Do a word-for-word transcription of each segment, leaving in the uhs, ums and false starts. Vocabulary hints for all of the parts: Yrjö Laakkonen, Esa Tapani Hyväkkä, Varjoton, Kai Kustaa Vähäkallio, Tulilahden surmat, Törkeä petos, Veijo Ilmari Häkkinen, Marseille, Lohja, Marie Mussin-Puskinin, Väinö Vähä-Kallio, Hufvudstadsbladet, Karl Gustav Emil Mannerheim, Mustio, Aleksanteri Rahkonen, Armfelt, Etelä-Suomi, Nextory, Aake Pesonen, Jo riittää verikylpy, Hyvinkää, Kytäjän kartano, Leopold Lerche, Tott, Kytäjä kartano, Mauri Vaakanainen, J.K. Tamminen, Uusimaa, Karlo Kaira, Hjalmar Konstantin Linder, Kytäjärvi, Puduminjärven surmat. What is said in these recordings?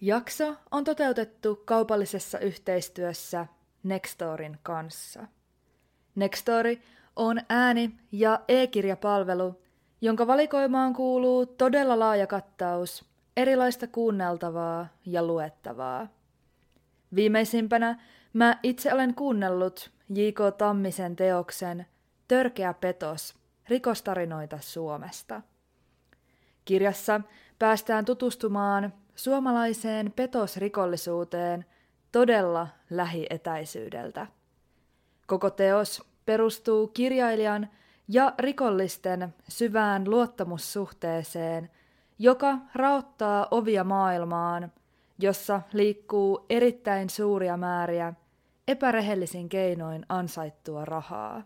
Jakso on toteutettu kaupallisessa yhteistyössä Nextoryn kanssa. Nextory on ääni- ja e-kirjapalvelu, jonka valikoimaan kuuluu todella laaja kattaus erilaista kuunneltavaa ja luettavaa. Viimeisimpänä mä itse olen kuunnellut J K Tammisen teoksen Törkeä petos, rikostarinoita Suomesta. Kirjassa päästään tutustumaan suomalaiseen petosrikollisuuteen todella lähietäisyydeltä. Koko teos perustuu kirjailijan ja rikollisten syvään luottamussuhteeseen, joka raottaa ovia maailmaan, jossa liikkuu erittäin suuria määriä epärehellisin keinoin ansaittua rahaa.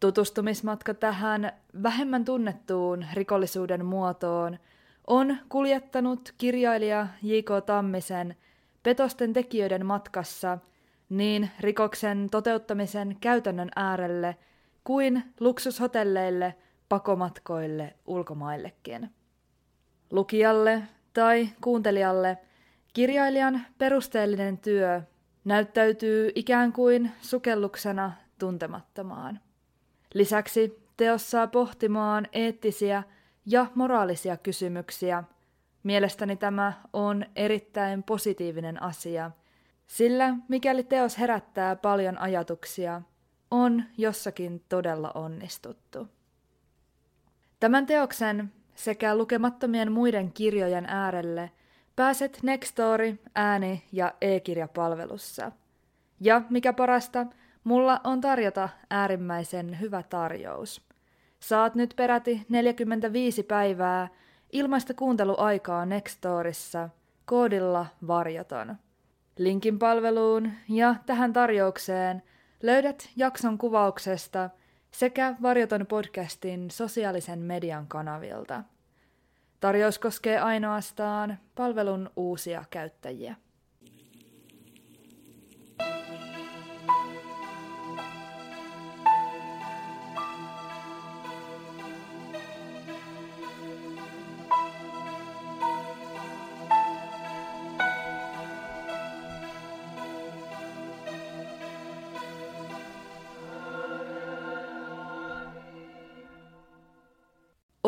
Tutustumismatka tähän vähemmän tunnettuun rikollisuuden muotoon on kuljettanut kirjailija J K Tammisen petosten tekijöiden matkassa niin rikoksen toteuttamisen käytännön äärelle kuin luksushotelleille, pakomatkoille, ulkomaillekin. Lukijalle tai kuuntelijalle kirjailijan perusteellinen työ näyttäytyy ikään kuin sukelluksena tuntemattomaan. Lisäksi teos saa pohtimaan eettisiä ja moraalisia kysymyksiä. Mielestäni tämä on erittäin positiivinen asia, sillä mikäli teos herättää paljon ajatuksia, on jossakin todella onnistuttu. Tämän teoksen sekä lukemattomien muiden kirjojen äärelle pääset Nextory ääni- ja e-kirjapalvelussa. Ja mikä parasta, mulla on tarjota äärimmäisen hyvä tarjous. Saat nyt peräti neljäkymmentäviisi päivää ilmaista kuunteluaikaa Nextorissa koodilla Varjoton. Linkin palveluun ja tähän tarjoukseen löydät jakson kuvauksesta sekä Varjoton podcastin sosiaalisen median kanavilta. Tarjous koskee ainoastaan palvelun uusia käyttäjiä.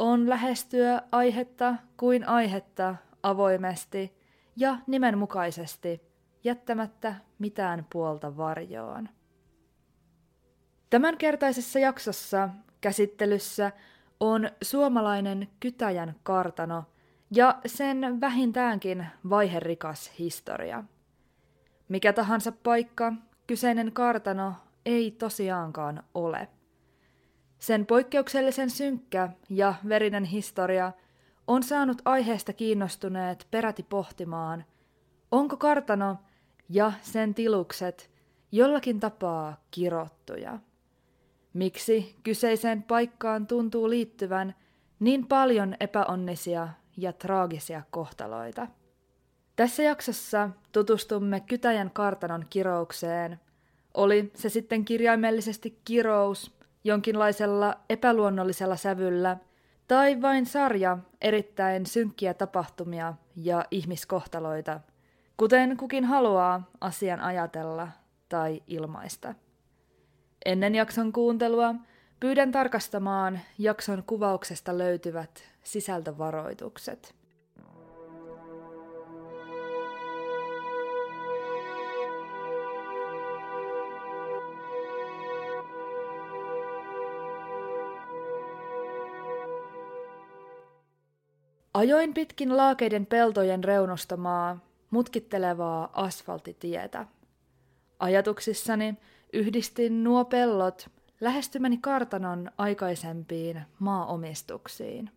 on lähestyä aihetta kuin aihetta avoimesti ja nimenmukaisesti, jättämättä mitään puolta varjoon. Tämänkertaisessa jaksossa käsittelyssä on suomalainen Kytäjän kartano ja sen vähintäänkin vaiherikas historia. Mikä tahansa paikka kyseinen kartano ei tosiaankaan ole. Sen poikkeuksellisen synkkä ja verinen historia on saanut aiheesta kiinnostuneet peräti pohtimaan, onko kartano ja sen tilukset jollakin tapaa kirottuja. Miksi kyseiseen paikkaan tuntuu liittyvän niin paljon epäonnisia ja traagisia kohtaloita? Tässä jaksossa tutustumme Kytäjän kartanon kiroukseen. Oli se sitten kirjaimellisesti kirous, jonkinlaisella epäluonnollisella sävyllä, tai vain sarja erittäin synkkiä tapahtumia ja ihmiskohtaloita, kuten kukin haluaa asian ajatella tai ilmaista. Ennen jakson kuuntelua pyydän tarkastamaan jakson kuvauksesta löytyvät sisältövaroitukset. Ajoin pitkin laakeiden peltojen reunustamaa, mutkittelevaa asfalttitietä. Ajatuksissani yhdistin nuo pellot lähestymäni kartanon aikaisempiin maaomistuksiin.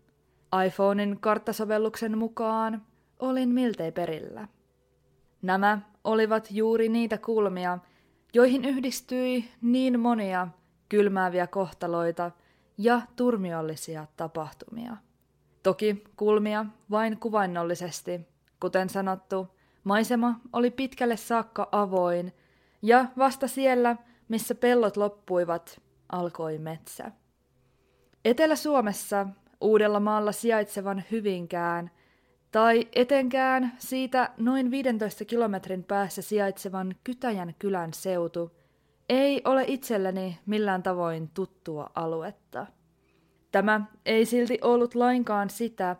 iPhonein karttasovelluksen mukaan olin miltei perillä. Nämä olivat juuri niitä kulmia, joihin yhdistyi niin monia kylmääviä kohtaloita ja turmiollisia tapahtumia. Toki kulmia vain kuvainnollisesti, kuten sanottu, maisema oli pitkälle saakka avoin, ja vasta siellä, missä pellot loppuivat, alkoi metsä. Etelä-Suomessa, Uudellamaalla sijaitsevan Hyvinkään, tai etenkään siitä noin viidentoista kilometrin päässä sijaitsevan Kytäjän kylän seutu, ei ole itselleni millään tavoin tuttua aluetta. Tämä ei silti ollut lainkaan sitä,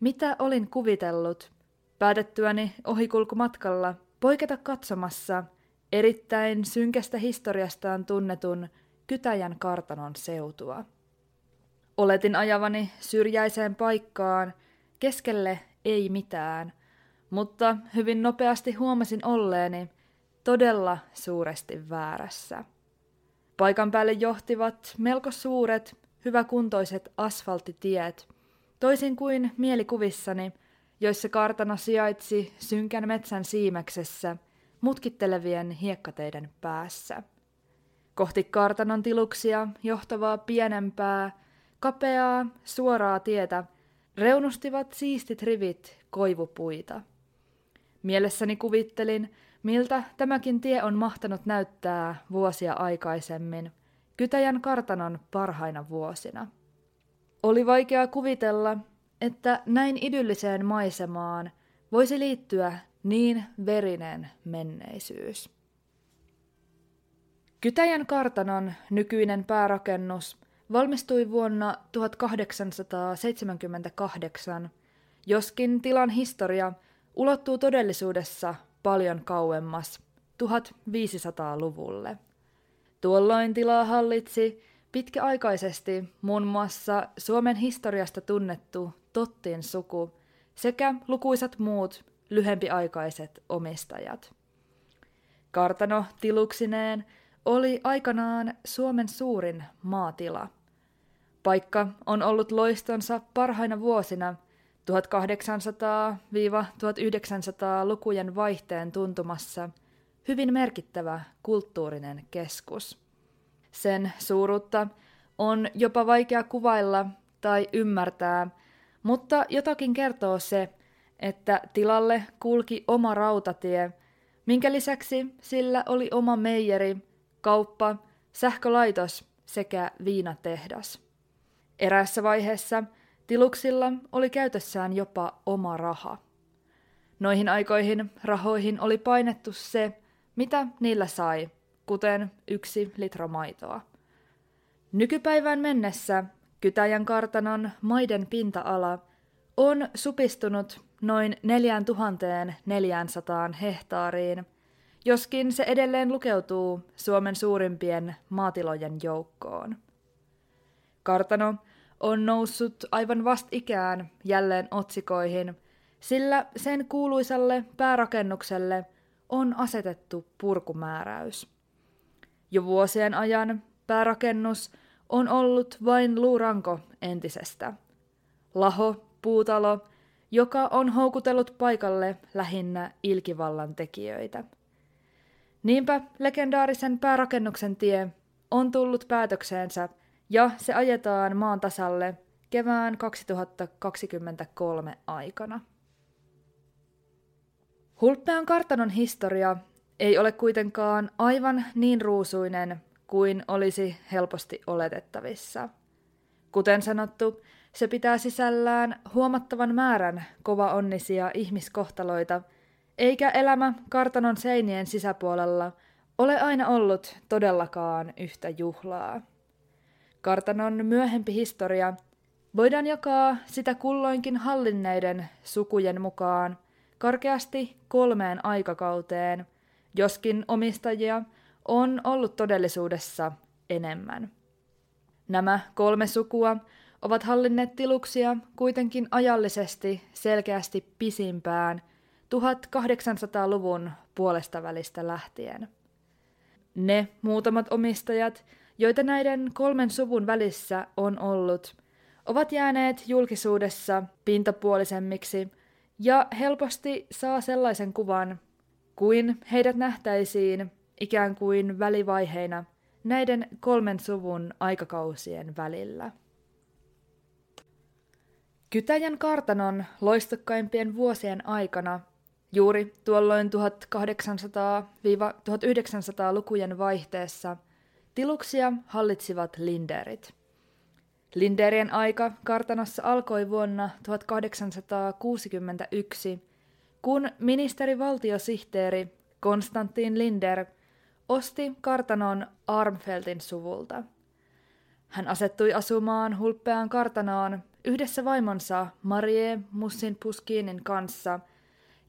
mitä olin kuvitellut, päätettyäni ohikulkumatkalla poiketa katsomassa erittäin synkästä historiastaan tunnetun Kytäjän kartanon seutua. Oletin ajavani syrjäiseen paikkaan, keskelle ei mitään, mutta hyvin nopeasti huomasin olleeni todella suuresti väärässä. Paikan päälle johtivat melko suuret, hyväkuntoiset asfalttitiet, toisin kuin mielikuvissani, joissa kartano sijaitsi synkän metsän siimeksessä mutkittelevien hiekkateiden päässä. Kohti kartanon tiluksia johtavaa pienempää, kapeaa, suoraa tietä reunustivat siistit rivit koivupuita. Mielessäni kuvittelin, miltä tämäkin tie on mahtanut näyttää vuosia aikaisemmin, Kytäjän kartanon parhaina vuosina. Oli vaikea kuvitella, että näin idylliseen maisemaan voisi liittyä niin verinen menneisyys. Kytäjän kartanon nykyinen päärakennus valmistui vuonna tuhatkahdeksansataaseitsemänkymmentäkahdeksan, joskin tilan historia ulottuu todellisuudessa paljon kauemmas, tuhatviisisataluvulle. Tuolloin tilaa hallitsi pitkäaikaisesti muun muassa Suomen historiasta tunnettu Tottin suku sekä lukuisat muut lyhempiaikaiset omistajat. Kartano tiluksineen oli aikanaan Suomen suurin maatila. Paikka on ollut loistonsa parhaina vuosina tuhatkahdeksansataa–tuhatyhdeksänsataa lukujen vaihteen tuntumassa hyvin merkittävä kulttuurinen keskus. Sen suuruutta on jopa vaikea kuvailla tai ymmärtää, mutta jotakin kertoo se, että tilalle kulki oma rautatie, minkä lisäksi sillä oli oma meijeri, kauppa, sähkölaitos sekä viinatehdas. Eräässä vaiheessa tiluksilla oli käytössään jopa oma raha. Noihin aikoihin rahoihin oli painettu se, mitä niillä sai, kuten yksi litra maitoa. Nykypäivään mennessä Kytäjän kartanon maiden pinta-ala on supistunut noin neljätuhatta neljäsataa hehtaariin, joskin se edelleen lukeutuu Suomen suurimpien maatilojen joukkoon. Kartano on noussut aivan vastikään jälleen otsikoihin, sillä sen kuuluisalle päärakennukselle on asetettu purkumääräys. Jo vuosien ajan päärakennus on ollut vain luuranko entisestä. Laho puutalo, joka on houkutellut paikalle lähinnä ilkivallan tekijöitä. Niinpä legendaarisen päärakennuksen tie on tullut päätökseensä ja se ajetaan maan tasalle kevään kaksituhattakaksikymmentäkolme aikana. Hulppean kartanon historia ei ole kuitenkaan aivan niin ruusuinen kuin olisi helposti oletettavissa. Kuten sanottu, se pitää sisällään huomattavan määrän kovaonnisia ihmiskohtaloita, eikä elämä kartanon seinien sisäpuolella ole aina ollut todellakaan yhtä juhlaa. Kartanon myöhempi historia voidaan jakaa sitä kulloinkin hallinneiden sukujen mukaan karkeasti kolmeen aikakauteen, joskin omistajia on ollut todellisuudessa enemmän. Nämä kolme sukua ovat hallinneet tiluksia kuitenkin ajallisesti selkeästi pisimpään tuhatkahdeksansataaluvun puolesta välistä lähtien. Ne muutamat omistajat, joita näiden kolmen suvun välissä on ollut, ovat jääneet julkisuudessa pintapuolisemmiksi ja helposti saa sellaisen kuvan, kuin heidät nähtäisiin ikään kuin välivaiheina näiden kolmen suvun aikakausien välillä. Kytäjän kartanon loistokkaimpien vuosien aikana, juuri tuolloin tuhatkahdeksansataa–tuhatyhdeksänsataa-lukujen vaihteessa, tiluksia hallitsivat Linderit. Linderien aika kartanossa alkoi vuonna tuhatkahdeksansataakuusikymmentäyksi, kun ministerivaltiosihteeri Konstantin Linder osti kartanon Armfeltin suvulta. Hän asettui asumaan hulppeaan kartanoon yhdessä vaimonsa Marie Mussin-Puskinin kanssa,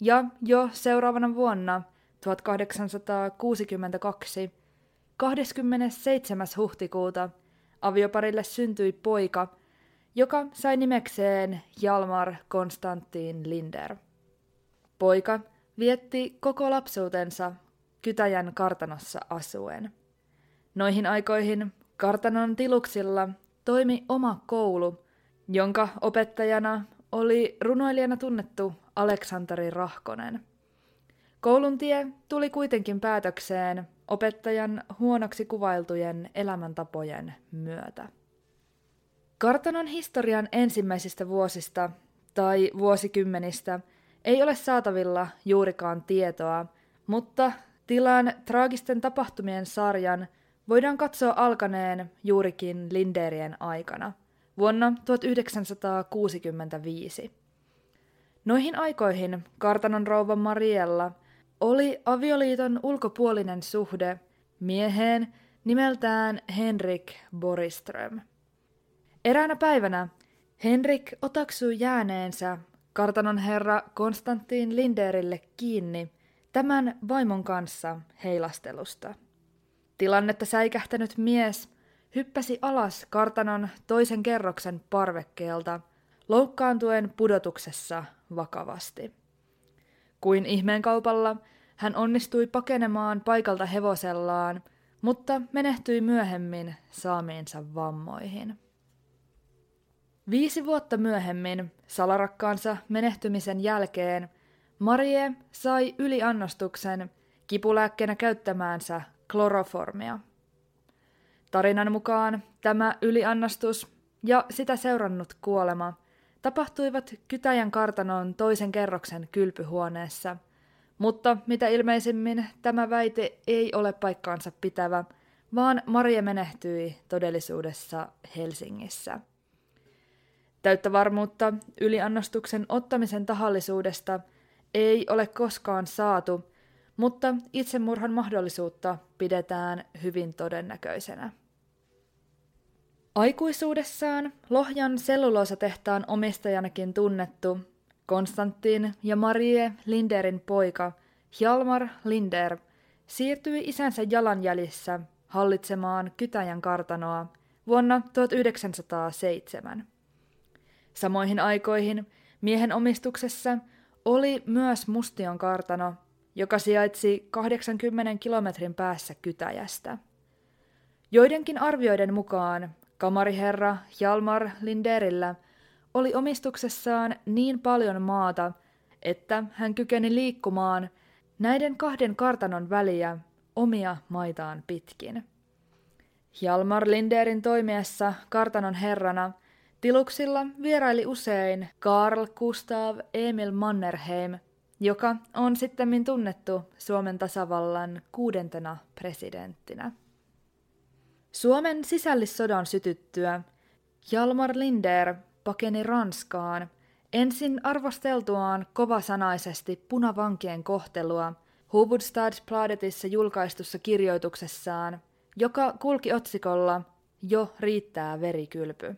ja jo seuraavana vuonna tuhatkahdeksansataakuusikymmentäkaksi, kahdeskymmenesseitsemäs huhtikuuta, avioparille syntyi poika, joka sai nimekseen Hjalmar Konstantin Linder. Poika vietti koko lapsuutensa Kytäjän kartanossa asuen. Noihin aikoihin kartanon tiluksilla toimi oma koulu, jonka opettajana oli runoilijana tunnettu Aleksanteri Rahkonen. Koulun tie tuli kuitenkin päätökseen opettajan huonoksi kuvailtujen elämäntapojen myötä. Kartanon historian ensimmäisistä vuosista tai vuosikymmenistä ei ole saatavilla juurikaan tietoa, mutta tilan traagisten tapahtumien sarjan voidaan katsoa alkaneen juurikin Linderien aikana, vuonna tuhatyhdeksänsataakuusikymmentäviisi. Noihin aikoihin kartanon rouva Mariella oli avioliiton ulkopuolinen suhde mieheen nimeltään Henrik Boriström. Eräänä päivänä Henrik otaksui jääneensä kartanon herra Konstantin Linderille kiinni tämän vaimon kanssa heilastelusta. Tilannetta säikähtänyt mies hyppäsi alas kartanon toisen kerroksen parvekkeelta, loukkaantuen pudotuksessa vakavasti. Kuin ihmeen kaupalla hän onnistui pakenemaan paikalta hevosellaan, mutta menehtyi myöhemmin saamiinsa vammoihin. Viisi vuotta myöhemmin salarakkaansa menehtymisen jälkeen Marie sai yliannostuksen kipulääkkeenä käyttämäänsä kloroformia. Tarinan mukaan tämä yliannostus ja sitä seurannut kuolema tapahtuivat Kytäjän kartanon toisen kerroksen kylpyhuoneessa, mutta mitä ilmeisimmin tämä väite ei ole paikkaansa pitävä, vaan Marie menehtyi todellisuudessa Helsingissä. Täyttä varmuutta yliannostuksen ottamisen tahallisuudesta ei ole koskaan saatu, mutta itsemurhan mahdollisuutta pidetään hyvin todennäköisenä. Aikuisuudessaan Lohjan selluloosatehtaan omistajanakin tunnettu Konstantin ja Marie Linderin poika Hjalmar Linder siirtyi isänsä jalanjäljissä hallitsemaan Kytäjän kartanoa vuonna tuhatyhdeksänsataaseitsemän. Samoihin aikoihin miehen omistuksessa oli myös Mustion kartano, joka sijaitsi kahdeksankymmenen kilometrin päässä Kytäjästä. Joidenkin arvioiden mukaan kamariherra Hjalmar Linderillä oli omistuksessaan niin paljon maata, että hän kykeni liikkumaan näiden kahden kartanon väliä omia maitaan pitkin. Hjalmar Linderin toimiessa kartanon herrana tiluksilla vieraili usein Karl Gustav Emil Mannerheim, joka on sittemmin tunnettu Suomen tasavallan kuudentena presidenttinä. Suomen sisällissodan sytyttyä Hjalmar Linder pakeni Ranskaan, ensin arvosteltuaan kovasanaisesti punavankien kohtelua Hufvudstadsbladetissa julkaistussa kirjoituksessaan, joka kulki otsikolla "Jo riittää verikylpy".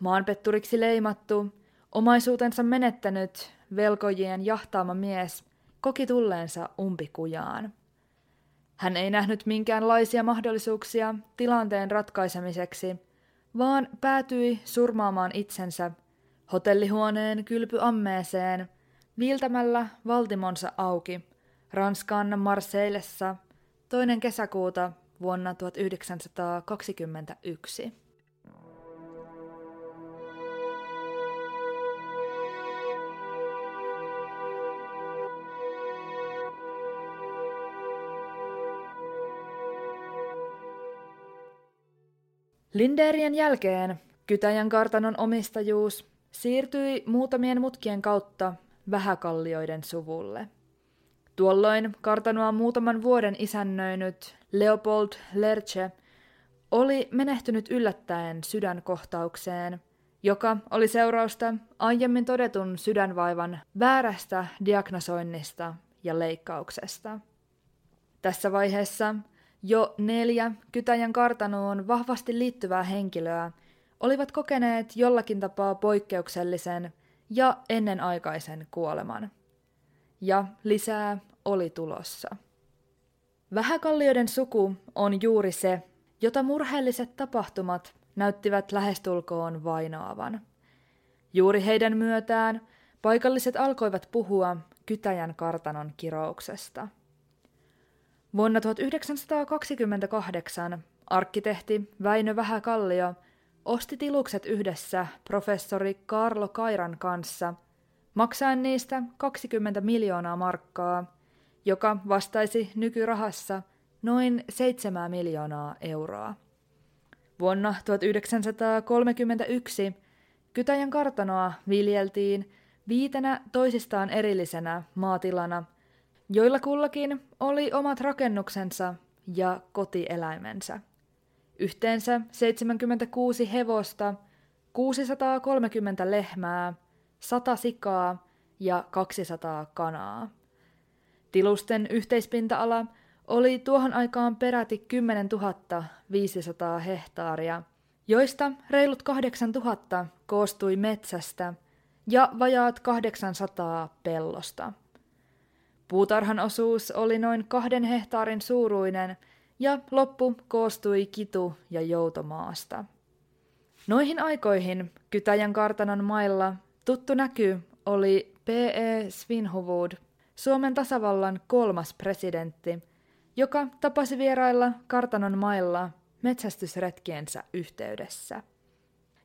Maanpetturiksi leimattu, omaisuutensa menettänyt, velkojien jahtaama mies koki tulleensa umpikujaan. Hän ei nähnyt minkäänlaisia mahdollisuuksia tilanteen ratkaisemiseksi, vaan päätyi surmaamaan itsensä hotellihuoneen kylpyammeeseen viiltämällä valtimonsa auki Ranskan Marseillessa toinen kesäkuuta vuonna tuhatyhdeksänsataakaksikymmentäyksi. Linderien jälkeen Kytäjän kartanon omistajuus siirtyi muutamien mutkien kautta Vähäkallioiden suvulle. Tuolloin kartanoa muutaman vuoden isännöinyt Leopold Lerche oli menehtynyt yllättäen sydänkohtaukseen, joka oli seurausta aiemmin todetun sydänvaivan väärästä diagnosoinnista ja leikkauksesta. Tässä vaiheessa jo neljä Kytäjän kartanoon vahvasti liittyvää henkilöä olivat kokeneet jollakin tapaa poikkeuksellisen ja ennenaikaisen kuoleman. Ja lisää oli tulossa. Vähäkallioiden suku on juuri se, jota murheelliset tapahtumat näyttivät lähestulkoon vainoavan. Juuri heidän myötään paikalliset alkoivat puhua Kytäjän kartanon kirouksesta. Vuonna tuhatyhdeksänsataakaksikymmentäkahdeksan arkkitehti Väinö Vähä-Kallio osti tilukset yhdessä professori Karlo Kairan kanssa, maksaen niistä kaksikymmentä miljoonaa markkaa, joka vastaisi nykyrahassa noin seitsemän miljoonaa euroa. Vuonna tuhatyhdeksänsataakolmekymmentäyksi Kytäjän kartanoa viljeltiin viitenä toisistaan erillisenä maatilana, joilla kullakin oli omat rakennuksensa ja kotieläimensä. Yhteensä seitsemänkymmentäkuusi hevosta, kuusisataakolmekymmentä lehmää, sata sikaa ja kaksisataa kanaa. Tilusten yhteispinta-ala oli tuohon aikaan peräti kymmenentuhatta viisisataa hehtaaria, joista reilut kahdeksantuhatta koostui metsästä ja vajaat kahdeksansataa pellosta. Puutarhan osuus oli noin kahden hehtaarin suuruinen ja loppu koostui kitu- ja joutomaasta. Noihin aikoihin Kytäjän kartanon mailla tuttu näky oli P E Svinhufvud, Suomen tasavallan kolmas presidentti, joka tapasi vierailla kartanon mailla metsästysretkiensä yhteydessä.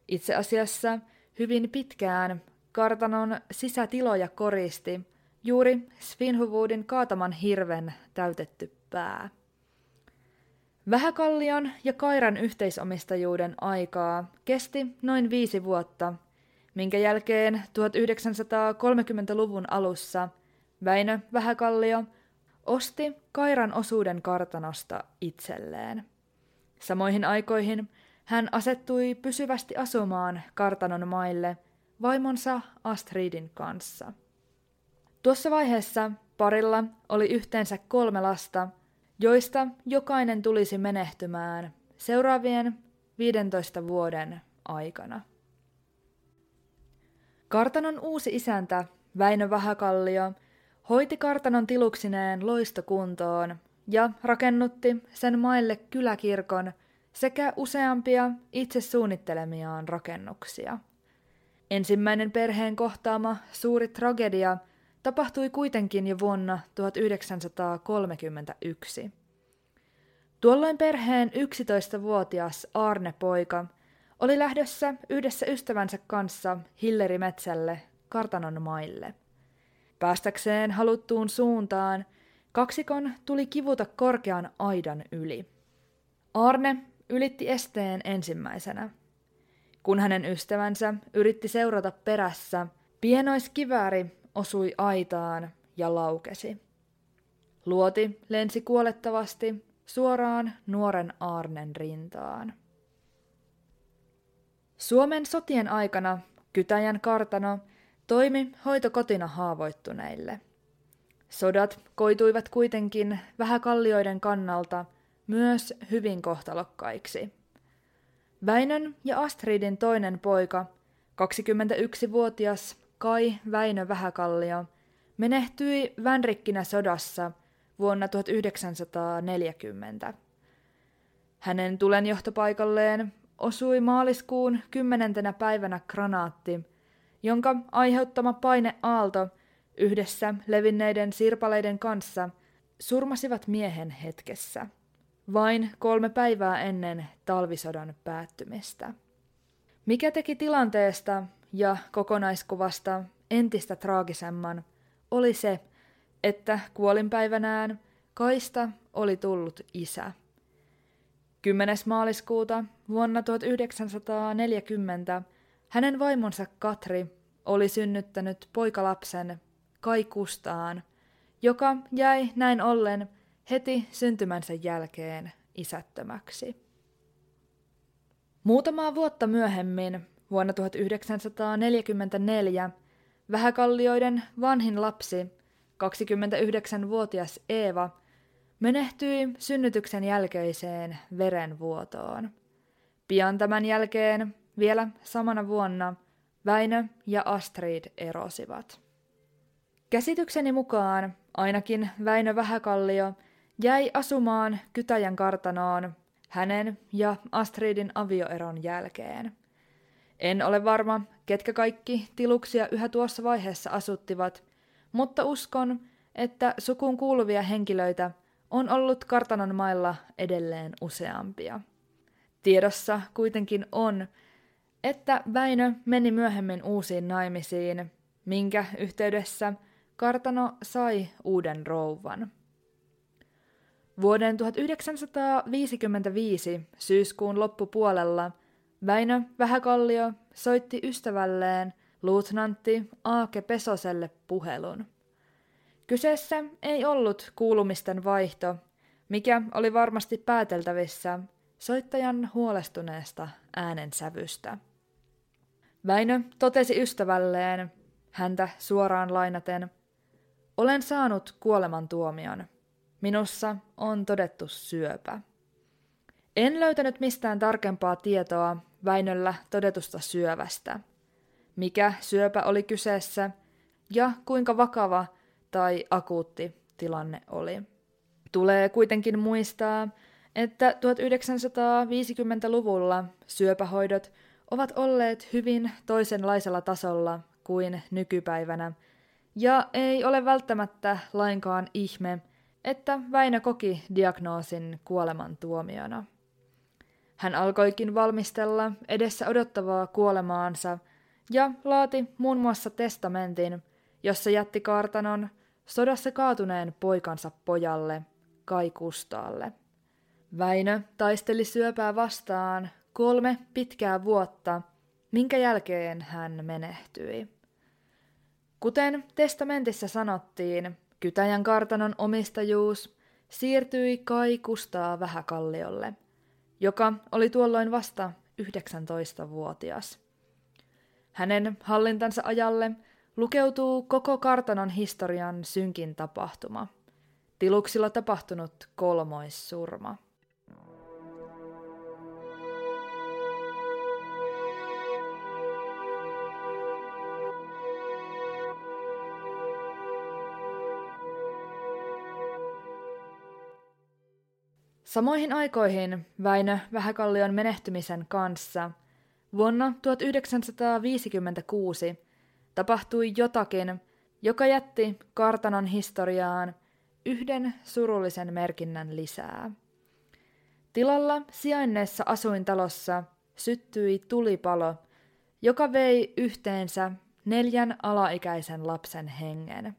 Itse asiassa hyvin pitkään kartanon sisätiloja koristi juuri Svinhufvudin kaataman hirven täytetty pää. Vähäkallion ja Kairan yhteisomistajuuden aikaa kesti noin viisi vuotta, minkä jälkeen tuhatyhdeksänsataakolmekymmentäluvun alussa Väinö Vähä-Kallio osti Kairan osuuden kartanosta itselleen. Samoihin aikoihin hän asettui pysyvästi asumaan kartanon maille vaimonsa Astridin kanssa. Tuossa vaiheessa parilla oli yhteensä kolme lasta, joista jokainen tulisi menehtymään seuraavien viidentoista vuoden aikana. Kartanon uusi isäntä Väinö Vähä-Kallio hoiti kartanon tiluksineen loistokuntoon ja rakennutti sen maille kyläkirkon sekä useampia itse suunnittelemiaan rakennuksia. Ensimmäinen perheen kohtaama suuri tragedia tapahtui kuitenkin jo vuonna tuhatyhdeksänsataakolmekymmentäyksi. Tuolloin perheen yksitoistavuotias Arne-poika oli lähdössä yhdessä ystävänsä kanssa hillerimetsälle kartanon maille. Päästäkseen haluttuun suuntaan kaksikon tuli kivuta korkean aidan yli. Arne ylitti esteen ensimmäisenä. Kun hänen ystävänsä yritti seurata perässä, pienoiskivääri osui aitaan ja laukesi. Luoti lensi kuolettavasti suoraan nuoren Arnen rintaan. Suomen sotien aikana Kytäjän kartano toimi hoitokotina haavoittuneille. Sodat koituivat kuitenkin Vähäkallioiden kannalta myös hyvin kohtalokkaiksi. Väinön ja Astridin toinen poika, kaksikymmentäyksivuotias Kai Väinö Vähä-Kallio, menehtyi Vänrikkinä sodassa vuonna tuhatyhdeksänsataaneljäkymmentä. Hänen tulenjohtopaikalleen osui maaliskuun kymmenentenä päivänä granaatti, jonka aiheuttama paineaalto yhdessä levinneiden sirpaleiden kanssa surmasivat miehen hetkessä, vain kolme päivää ennen talvisodan päättymistä. Mikä teki tilanteesta ja kokonaiskuvasta entistä traagisemman oli se, että kuolinpäivänään Kaista oli tullut isä. kymmenes maaliskuuta vuonna tuhatyhdeksänsataaneljäkymmentä hänen vaimonsa Katri oli synnyttänyt poikalapsen Kai Kustaan, joka jäi näin ollen heti syntymänsä jälkeen isättömäksi. Muutamaa vuotta myöhemmin, vuonna tuhatyhdeksänsataaneljäkymmentäneljä, Vähäkallioiden vanhin lapsi, kaksikymmentäyhdeksänvuotias Eeva, menehtyi synnytyksen jälkeiseen verenvuotoon. Pian tämän jälkeen, vielä samana vuonna, Väinö ja Astrid erosivat. Käsitykseni mukaan ainakin Väinö Vähä-Kallio jäi asumaan Kytäjän kartanoon hänen ja Astridin avioeron jälkeen. En ole varma, ketkä kaikki Tiluksia yhä tuossa vaiheessa asuttivat, mutta uskon, että sukuun kuuluvia henkilöitä on ollut kartanon mailla edelleen useampia. Tiedossa kuitenkin on, että Väinö meni myöhemmin uusiin naimisiin, minkä yhteydessä kartano sai uuden rouvan. Vuoden tuhatyhdeksänsataaviisikymmentäviisi syyskuun loppupuolella Väinö Vähä-Kallio soitti ystävälleen luutnantti Aake Pesoselle puhelun. Kyseessä ei ollut kuulumisten vaihto, mikä oli varmasti pääteltävissä soittajan huolestuneesta äänensävystä. Väinö totesi ystävälleen, häntä suoraan lainaten, "Olen saanut kuolemantuomion. Minussa on todettu syöpä." En löytänyt mistään tarkempaa tietoa Väinöllä todetusta syövästä. Mikä syöpä oli kyseessä ja kuinka vakava tai akuutti tilanne oli. Tulee kuitenkin muistaa, että tuhatyhdeksänsataaviisikymmentäluvulla syöpähoidot ovat olleet hyvin toisenlaisella tasolla kuin nykypäivänä, ja ei ole välttämättä lainkaan ihme, että Väinö koki diagnoosin kuolemantuomiona. Hän alkoikin valmistella edessä odottavaa kuolemaansa ja laati muun muassa testamentin, jossa jätti kartanon sodassa kaatuneen poikansa pojalle, Kai Kustaalle. Väinö taisteli syöpää vastaan kolme pitkää vuotta, minkä jälkeen hän menehtyi. Kuten testamentissa sanottiin, Kytäjän kartanon omistajuus siirtyi Kai Kustaa Vähäkalliolle, joka oli tuolloin vasta yhdeksäntoistavuotias. Hänen hallintansa ajalle lukeutuu koko kartanon historian synkin tapahtuma, Tiluksilla tapahtunut kolmoissurma. Samoihin aikoihin Väinö Vähäkallion menehtymisen kanssa vuonna tuhatyhdeksänsataaviisikymmentäkuusi tapahtui jotakin, joka jätti kartanon historiaan yhden surullisen merkinnän lisää. Tilalla sijainneessa asuintalossa syttyi tulipalo, joka vei yhteensä neljän alaikäisen lapsen hengen.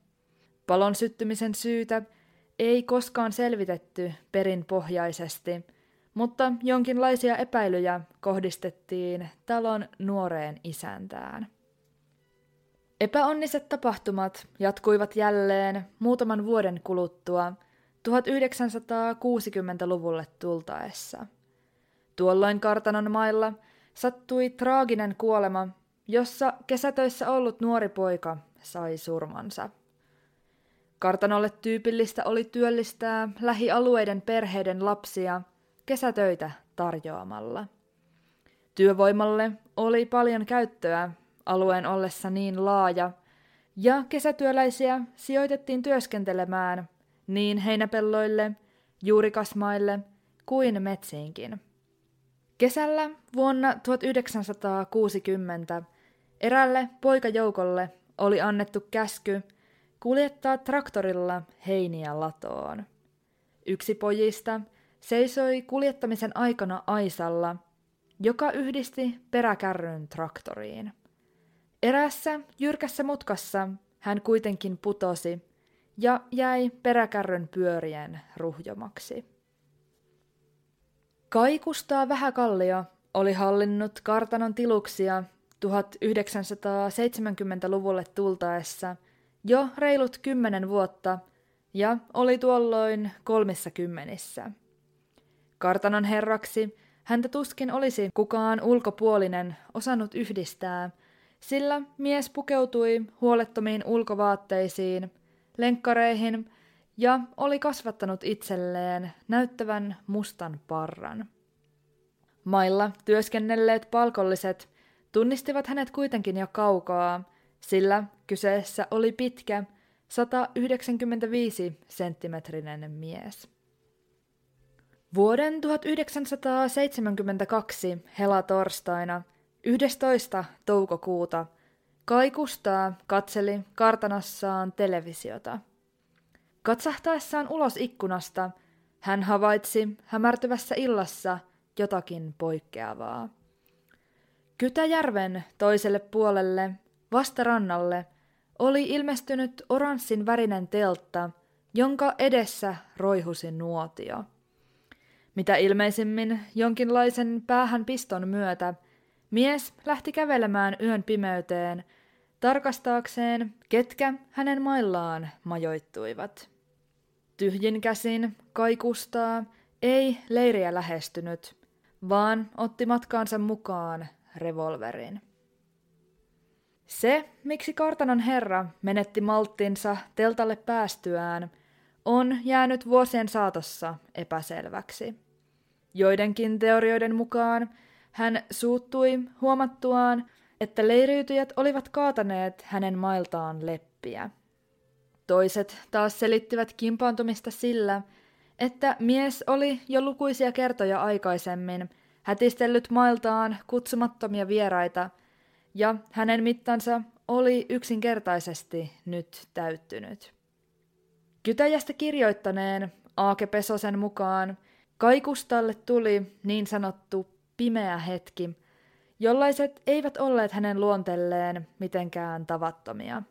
Palon syttymisen syytä ei koskaan selvitetty perinpohjaisesti, mutta jonkinlaisia epäilyjä kohdistettiin talon nuoreen isäntään. Epäonniset tapahtumat jatkuivat jälleen muutaman vuoden kuluttua tuhatyhdeksänsataakuusikymmentäluvulle tultaessa. Tuolloin kartanon mailla sattui traaginen kuolema, jossa kesätöissä ollut nuori poika sai surmansa. Kartanolle tyypillistä oli työllistää lähialueiden perheiden lapsia kesätöitä tarjoamalla. Työvoimalle oli paljon käyttöä alueen ollessa niin laaja, ja kesätyöläisiä sijoitettiin työskentelemään niin heinäpelloille, juurikasmaille kuin metsiinkin. Kesällä vuonna tuhatyhdeksänsataakuusikymmentä eräälle poikajoukolle oli annettu käsky kuljettaa traktorilla heiniä latoon. Yksi pojista seisoi kuljettamisen aikana aisalla, joka yhdisti peräkärryn traktoriin. Eräässä jyrkässä mutkassa hän kuitenkin putosi ja jäi peräkärryn pyörien ruhjomaksi. Kai Kustaa Vähäkallio oli hallinnut kartanon tiluksia tuhatyhdeksänsataaseitsemänkymmentäluvulle tultaessa jo reilut kymmenen vuotta ja oli tuolloin kolmessa kymmenissä. Kartanon herraksi häntä tuskin olisi kukaan ulkopuolinen osannut yhdistää, sillä mies pukeutui huolettomiin ulkovaatteisiin, lenkkareihin ja oli kasvattanut itselleen näyttävän mustan parran. Mailla työskennelleet palkolliset tunnistivat hänet kuitenkin jo kaukaa, sillä kyseessä oli pitkä, sata yhdeksänkymmentäviisi senttimetrinen mies. Vuoden tuhatyhdeksänsataaseitsemänkymmentäkaksi helatorstaina yhdestoista toukokuuta Kai Kustaa katseli kartanossaan televisiota. Katsahtaessaan ulos ikkunasta hän havaitsi hämärtyvässä illassa jotakin poikkeavaa. Kytäjärven toiselle puolelle, vastarannalle, oli ilmestynyt oranssin värinen teltta, jonka edessä roihusi nuotio. Mitä ilmeisimmin jonkinlaisen päähänpiston myötä mies lähti kävelemään yön pimeyteen, tarkastaakseen, ketkä hänen maillaan majoittuivat. Tyhjin käsin Kai Kustaa ei leiriä lähestynyt, vaan otti matkaansa mukaan revolverin. Se, miksi kartanon herra menetti malttinsa teltalle päästyään, on jäänyt vuosien saatossa epäselväksi. Joidenkin teorioiden mukaan hän suuttui huomattuaan, että leiriytyjät olivat kaataneet hänen mailtaan leppiä. Toiset taas selittivät kimpaantumista sillä, että mies oli jo lukuisia kertoja aikaisemmin hätistellyt mailtaan kutsumattomia vieraita, ja hänen mittansa oli yksinkertaisesti nyt täyttynyt. Kytäjästä kirjoittaneen Aake Pesosen mukaan Kai Kustalle tuli niin sanottu pimeä hetki, jollaiset eivät olleet hänen luonteelleen mitenkään tavattomia.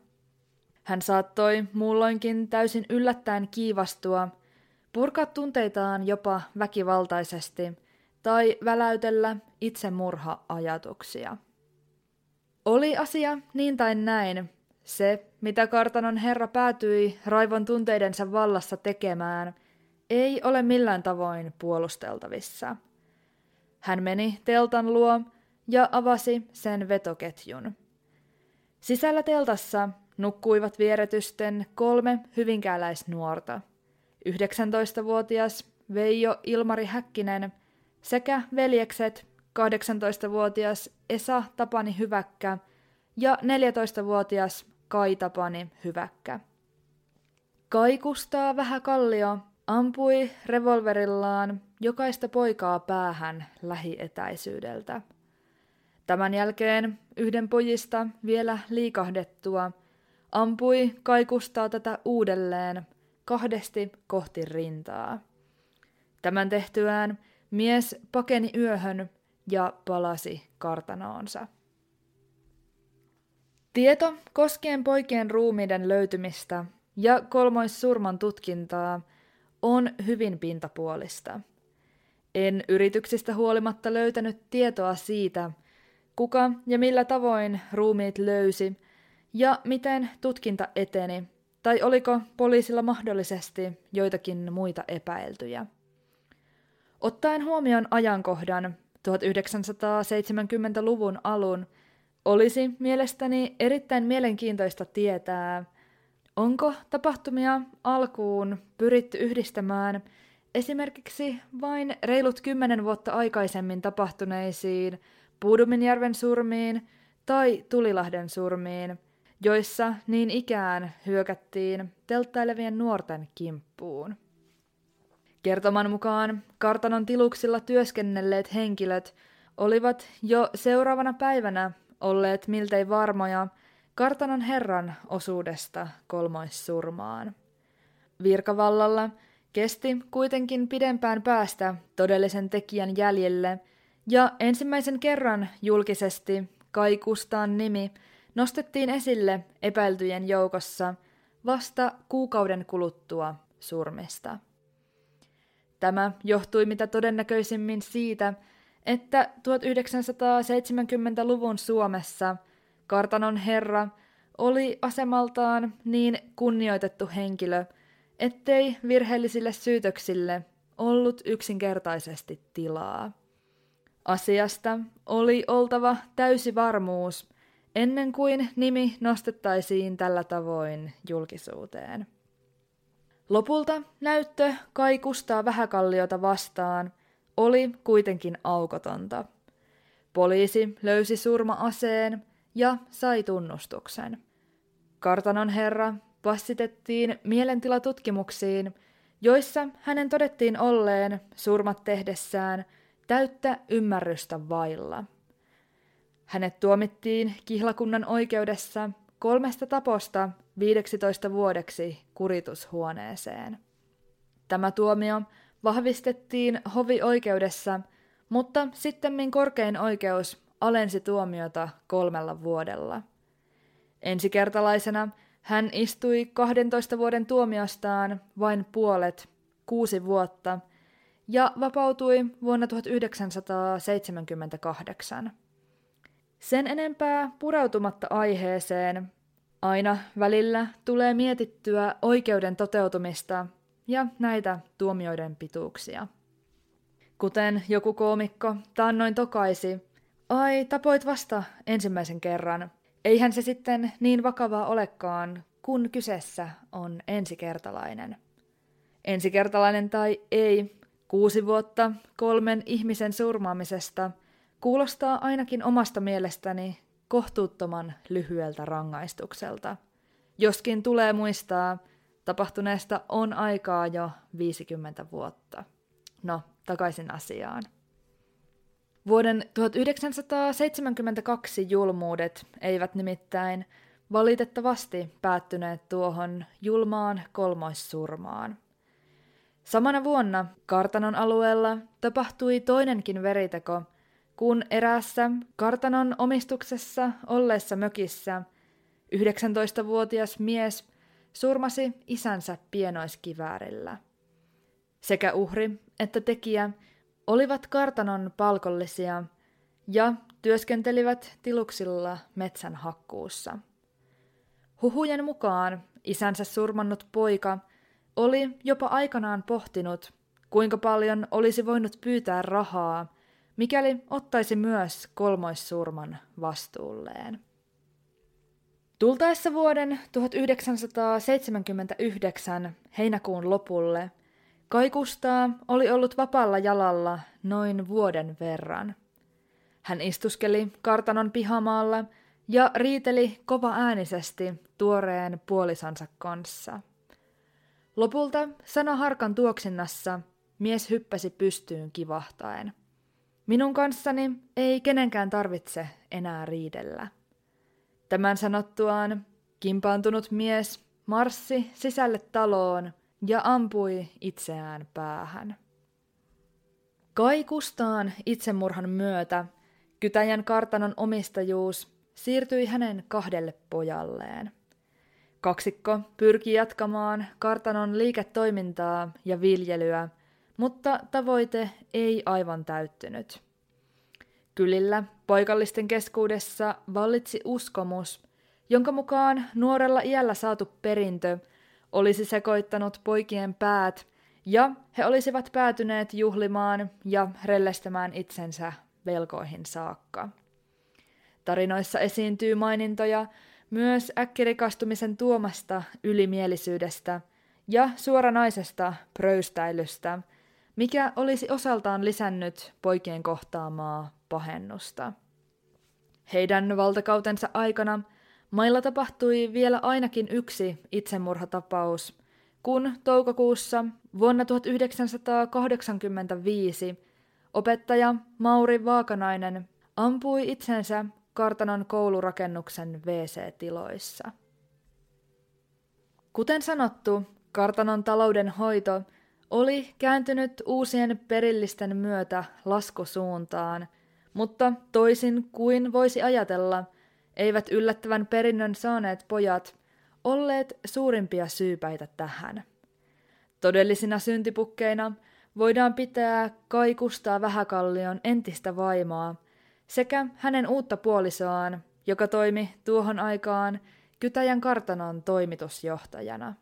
Hän saattoi muulloinkin täysin yllättäen kiivastua, purkaa tunteitaan jopa väkivaltaisesti tai väläytellä itsemurha-ajatuksia. Oli asia niin tai näin, se mitä kartanon herra päätyi raivon tunteidensa vallassa tekemään, ei ole millään tavoin puolusteltavissa. Hän meni teltan luo ja avasi sen vetoketjun. Sisällä teltassa nukkuivat vieretysten kolme hyvinkääläisnuorta, yhdeksäntoistavuotias Veijo Ilmari Häkkinen sekä veljekset kahdeksantoistavuotias Esa Tapani Hyväkkä ja neljätoistavuotias Kai Tapani Hyväkkä. Kai Kustaa Vähäkallio ampui revolverillaan jokaista poikaa päähän lähietäisyydeltä. Tämän jälkeen yhden pojista vielä liikahdettua ampui Kai Kustaa tätä uudelleen kahdesti kohti rintaa. Tämän tehtyään mies pakeni yöhön ja palasi kartanoonsa. Tieto koskien poikien ruumiiden löytymistä ja kolmoissurman tutkintaa on hyvin pintapuolista. En yrityksistä huolimatta löytänyt tietoa siitä, kuka ja millä tavoin ruumiit löysi ja miten tutkinta eteni, tai oliko poliisilla mahdollisesti joitakin muita epäiltyjä. Ottaen huomioon ajankohdan tuhatyhdeksänsataaseitsemänkymmentäluvun alun, olisi mielestäni erittäin mielenkiintoista tietää, onko tapahtumia alkuun pyritty yhdistämään esimerkiksi vain reilut kymmenen vuotta aikaisemmin tapahtuneisiin Puduminjärven surmiin tai Tulilahden surmiin, joissa niin ikään hyökättiin telttailevien nuorten kimppuun. Kertoman mukaan kartanon tiluksilla työskennelleet henkilöt olivat jo seuraavana päivänä olleet miltei varmoja kartanon herran osuudesta kolmoissurmaan. Virkavallalla kesti kuitenkin pidempään päästä todellisen tekijän jäljelle, ja ensimmäisen kerran julkisesti Kai Kustaan nimi nostettiin esille epäiltyjen joukossa vasta kuukauden kuluttua surmista. Tämä johtui mitä todennäköisimmin siitä, että tuhatyhdeksänsataaseitsemänkymmentäluvun Suomessa kartanon herra oli asemaltaan niin kunnioitettu henkilö, ettei virheellisille syytöksille ollut yksinkertaisesti tilaa. Asiasta oli oltava täysi varmuus ennen kuin nimi nostettaisiin tällä tavoin julkisuuteen. Lopulta näyttö Kai Kustaa Vähäkalliota vastaan oli kuitenkin aukotonta. Poliisi löysi surma-aseen ja sai tunnustuksen. Kartanon herra passitettiin mielentilatutkimuksiin, joissa hänen todettiin olleen surmat tehdessään täyttä ymmärrystä vailla. Hänet tuomittiin kihlakunnan oikeudessa kolmesta taposta viideksitoista vuodeksi kuritushuoneeseen. Tämä tuomio vahvistettiin hovioikeudessa, mutta sittemmin korkein oikeus alensi tuomiota kolmella vuodella. Ensikertalaisena hän istui kahdentoista vuoden tuomiostaan vain puolet, kuusi vuotta, ja vapautui vuonna tuhatyhdeksänsataaseitsemänkymmentäkahdeksan. Sen enempää pureutumatta aiheeseen, aina välillä tulee mietittyä oikeuden toteutumista ja näitä tuomioiden pituuksia. Kuten joku koomikko taannoin tokaisi, ai tapoit vasta ensimmäisen kerran, eihän se sitten niin vakavaa olekaan, kun kyseessä on ensikertalainen. Ensikertalainen tai ei, kuusi vuotta kolmen ihmisen surmaamisesta kuulostaa ainakin omasta mielestäni kohtuuttoman lyhyeltä rangaistukselta. Joskin tulee muistaa, tapahtuneesta on aikaa jo viisikymmentä vuotta. No, takaisin asiaan. Vuoden tuhatyhdeksänsataaseitsemänkymmentäkaksi julmuudet eivät nimittäin valitettavasti päättyneet tuohon julmaan kolmoissurmaan. Samana vuonna kartanon alueella tapahtui toinenkin veriteko, kun eräässä kartanon omistuksessa olleessa mökissä yhdeksäntoistavuotias mies surmasi isänsä pienoiskiväärillä. Sekä uhri että tekijä olivat kartanon palkollisia ja työskentelivät tiluksilla metsän hakkuussa. Huhujen mukaan isänsä surmannut poika oli jopa aikanaan pohtinut, kuinka paljon olisi voinut pyytää rahaa, mikäli ottaisi myös kolmoissurman vastuulleen. Tultaessa vuoden tuhatyhdeksänsataaseitsemänkymmentäyhdeksän heinäkuun lopulle Kai Kustaa oli ollut vapaalla jalalla noin vuoden verran. Hän istuskeli kartanon pihamaalla ja riiteli kovaäänisesti tuoreen puolisansa kanssa. Lopulta sanaharkan tuoksinnassa mies hyppäsi pystyyn kivahtaen. Minun kanssani ei kenenkään tarvitse enää riidellä. Tämän sanottuaan kimpaantunut mies marssi sisälle taloon ja ampui itseään päähän. Kai Kustaan itsemurhan myötä Kytäjän kartanon omistajuus siirtyi hänen kahdelle pojalleen. Kaksikko pyrki jatkamaan kartanon liiketoimintaa ja viljelyä, mutta tavoite ei aivan täyttynyt. Kylillä paikallisten keskuudessa vallitsi uskomus, jonka mukaan nuorella iällä saatu perintö olisi sekoittanut poikien päät, ja he olisivat päätyneet juhlimaan ja rellestämään itsensä velkoihin saakka. Tarinoissa esiintyy mainintoja myös äkkirikastumisen tuomasta ylimielisyydestä ja suoranaisesta pröystäilystä, mikä olisi osaltaan lisännyt poikien kohtaamaa pahennusta. Heidän valtakautensa aikana mailla tapahtui vielä ainakin yksi itsemurhatapaus, kun toukokuussa vuonna tuhatyhdeksänsataakahdeksankymmentäviisi opettaja Mauri Vaakanainen ampui itsensä kartanon koulurakennuksen wee see-tiloissa. Kuten sanottu, kartanon taloudenhoito oli kääntynyt uusien perillisten myötä laskusuuntaan, mutta toisin kuin voisi ajatella, eivät yllättävän perinnön saaneet pojat olleet suurimpia syypäitä tähän. Todellisina syntipukkeina voidaan pitää Kai Kustaa Vähäkallion entistä vaimaa sekä hänen uutta puolisoaan, joka toimi tuohon aikaan Kytäjän kartanon toimitusjohtajana.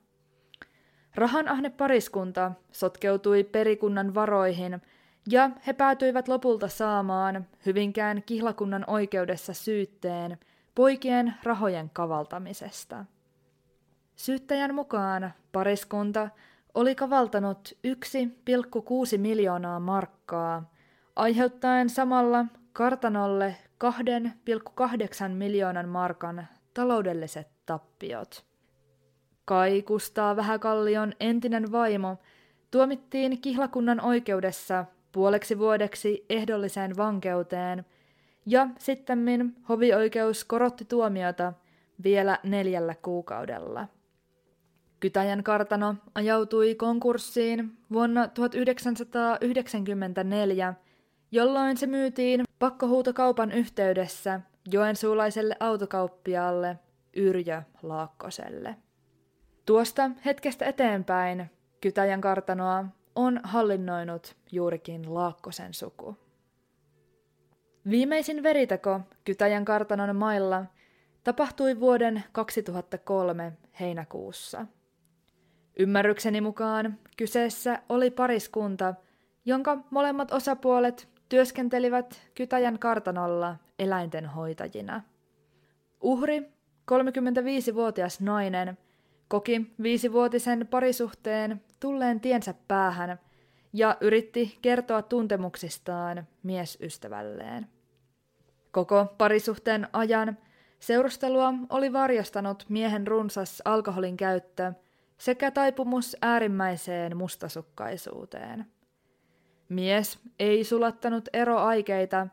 Rahanahne pariskunta sotkeutui perikunnan varoihin ja he päätyivät lopulta saamaan Hyvinkään kihlakunnan oikeudessa syytteen poikien rahojen kavaltamisesta. Syyttäjän mukaan pariskunta oli kavaltanut yksi pilkku kuusi miljoonaa markkaa, aiheuttaen samalla kartanolle kaksi pilkku kahdeksan miljoonan markan taloudelliset tappiot. Kai Kustaa Vähäkallion entinen vaimo tuomittiin kihlakunnan oikeudessa puoleksi vuodeksi ehdolliseen vankeuteen ja sittemmin hovioikeus korotti tuomiota vielä neljällä kuukaudella. Kytäjän kartano ajautui konkurssiin vuonna tuhatyhdeksänsataayhdeksänkymmentäneljä, jolloin se myytiin pakkohuutokaupan yhteydessä joensuulaiselle autokauppiaalle Yrjö Laakkoselle. Tuosta hetkestä eteenpäin Kytäjän kartanoa on hallinnoinut juurikin Laakkosen suku. Viimeisin veriteko Kytäjän kartanon mailla tapahtui vuoden kaksituhattakolme heinäkuussa. Ymmärrykseni mukaan kyseessä oli pariskunta, jonka molemmat osapuolet työskentelivät Kytäjän kartanolla eläintenhoitajina. Uhri, kolmekymmentäviisivuotias nainen, koki viisivuotisen parisuhteen tulleen tiensä päähän ja yritti kertoa tuntemuksistaan miesystävälleen. Koko parisuhteen ajan seurustelua oli varjostanut miehen runsas alkoholin käyttö sekä taipumus äärimmäiseen mustasukkaisuuteen. Mies ei sulattanut eroaikeita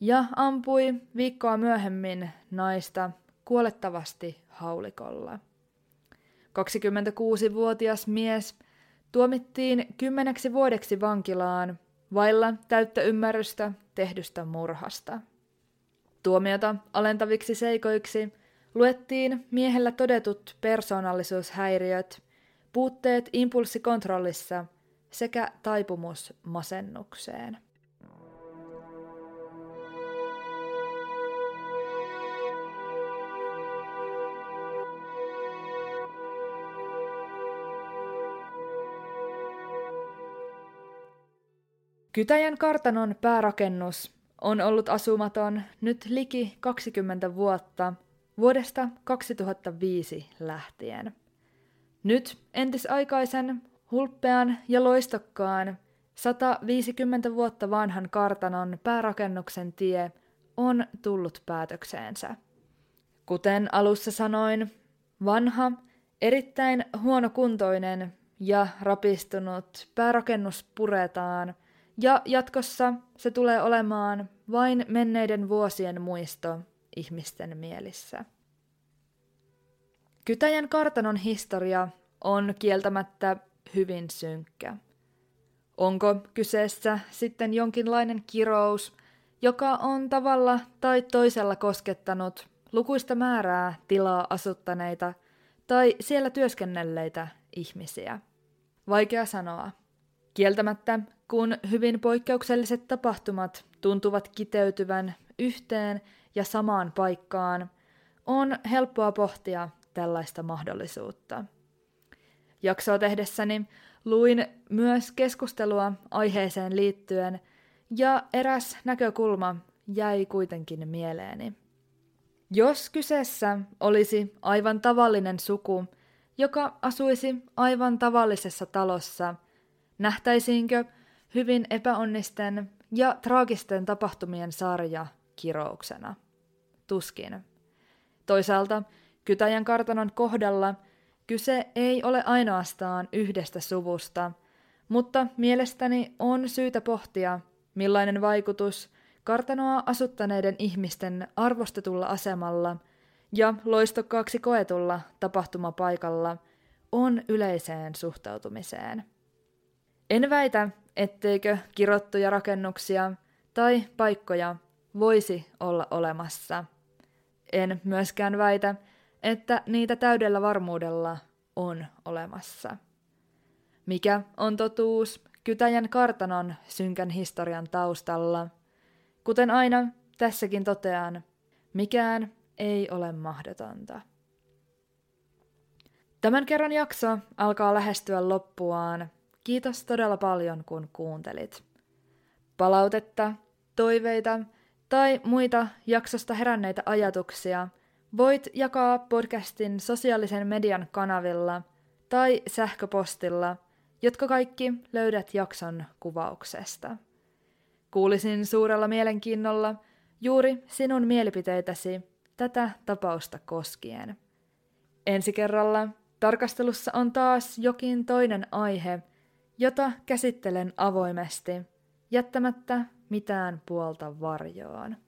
ja ampui viikkoa myöhemmin naista kuolettavasti haulikolla. kaksikymmentäkuusivuotias mies tuomittiin kymmeneksi vuodeksi vankilaan vailla täyttä ymmärrystä tehdystä murhasta. Tuomiota alentaviksi seikoiksi luettiin miehellä todetut persoonallisuushäiriöt, puutteet impulssikontrollissa sekä taipumus masennukseen. Kytäjän kartanon päärakennus on ollut asumaton nyt liki kaksikymmentä vuotta vuodesta kaksituhattaviisi lähtien. Nyt entisaikaisen, hulppean ja loistokkaan sataviisikymmentä vuotta vanhan kartanon päärakennuksen tie on tullut päätökseensä. Kuten alussa sanoin, vanha, erittäin huonokuntoinen ja rapistunut päärakennus puretaan ja jatkossa se tulee olemaan vain menneiden vuosien muisto ihmisten mielissä. Kytäjän kartanon historia on kieltämättä hyvin synkkä. Onko kyseessä sitten jonkinlainen kirous, joka on tavalla tai toisella koskettanut lukuista määrää tilaa asuttaneita tai siellä työskennelleitä ihmisiä? Vaikea sanoa. Kieltämättä, kun hyvin poikkeukselliset tapahtumat tuntuvat kiteytyvän yhteen ja samaan paikkaan, on helppoa pohtia tällaista mahdollisuutta. Jaksoa tehdessäni luin myös keskustelua aiheeseen liittyen, ja eräs näkökulma jäi kuitenkin mieleeni. Jos kyseessä olisi aivan tavallinen suku, joka asuisi aivan tavallisessa talossa, nähtäisiinkö hyvin epäonnisten ja traagisten tapahtumien sarja kirouksena? Tuskin. Toisaalta Kytäjän kartanon kohdalla kyse ei ole ainoastaan yhdestä suvusta, mutta mielestäni on syytä pohtia, millainen vaikutus kartanoa asuttaneiden ihmisten arvostetulla asemalla ja loistokkaaksi koetulla tapahtumapaikalla on yleiseen suhtautumiseen. En väitä, etteikö kirottuja rakennuksia tai paikkoja voisi olla olemassa. En myöskään väitä, että niitä täydellä varmuudella on olemassa. Mikä on totuus, Kytäjän kartanon synkän historian taustalla. Kuten aina, tässäkin totean, mikään ei ole mahdotonta. Tämän kerran jakso alkaa lähestyä loppuaan. Kiitos todella paljon, kun kuuntelit. Palautetta, toiveita tai muita jaksosta heränneitä ajatuksia voit jakaa podcastin sosiaalisen median kanavilla tai sähköpostilla, jotka kaikki löydät jakson kuvauksesta. Kuulisin suurella mielenkiinnolla juuri sinun mielipiteitäsi tätä tapausta koskien. Ensi kerralla tarkastelussa on taas jokin toinen aihe, jota käsittelen avoimesti, jättämättä mitään puolta varjoon.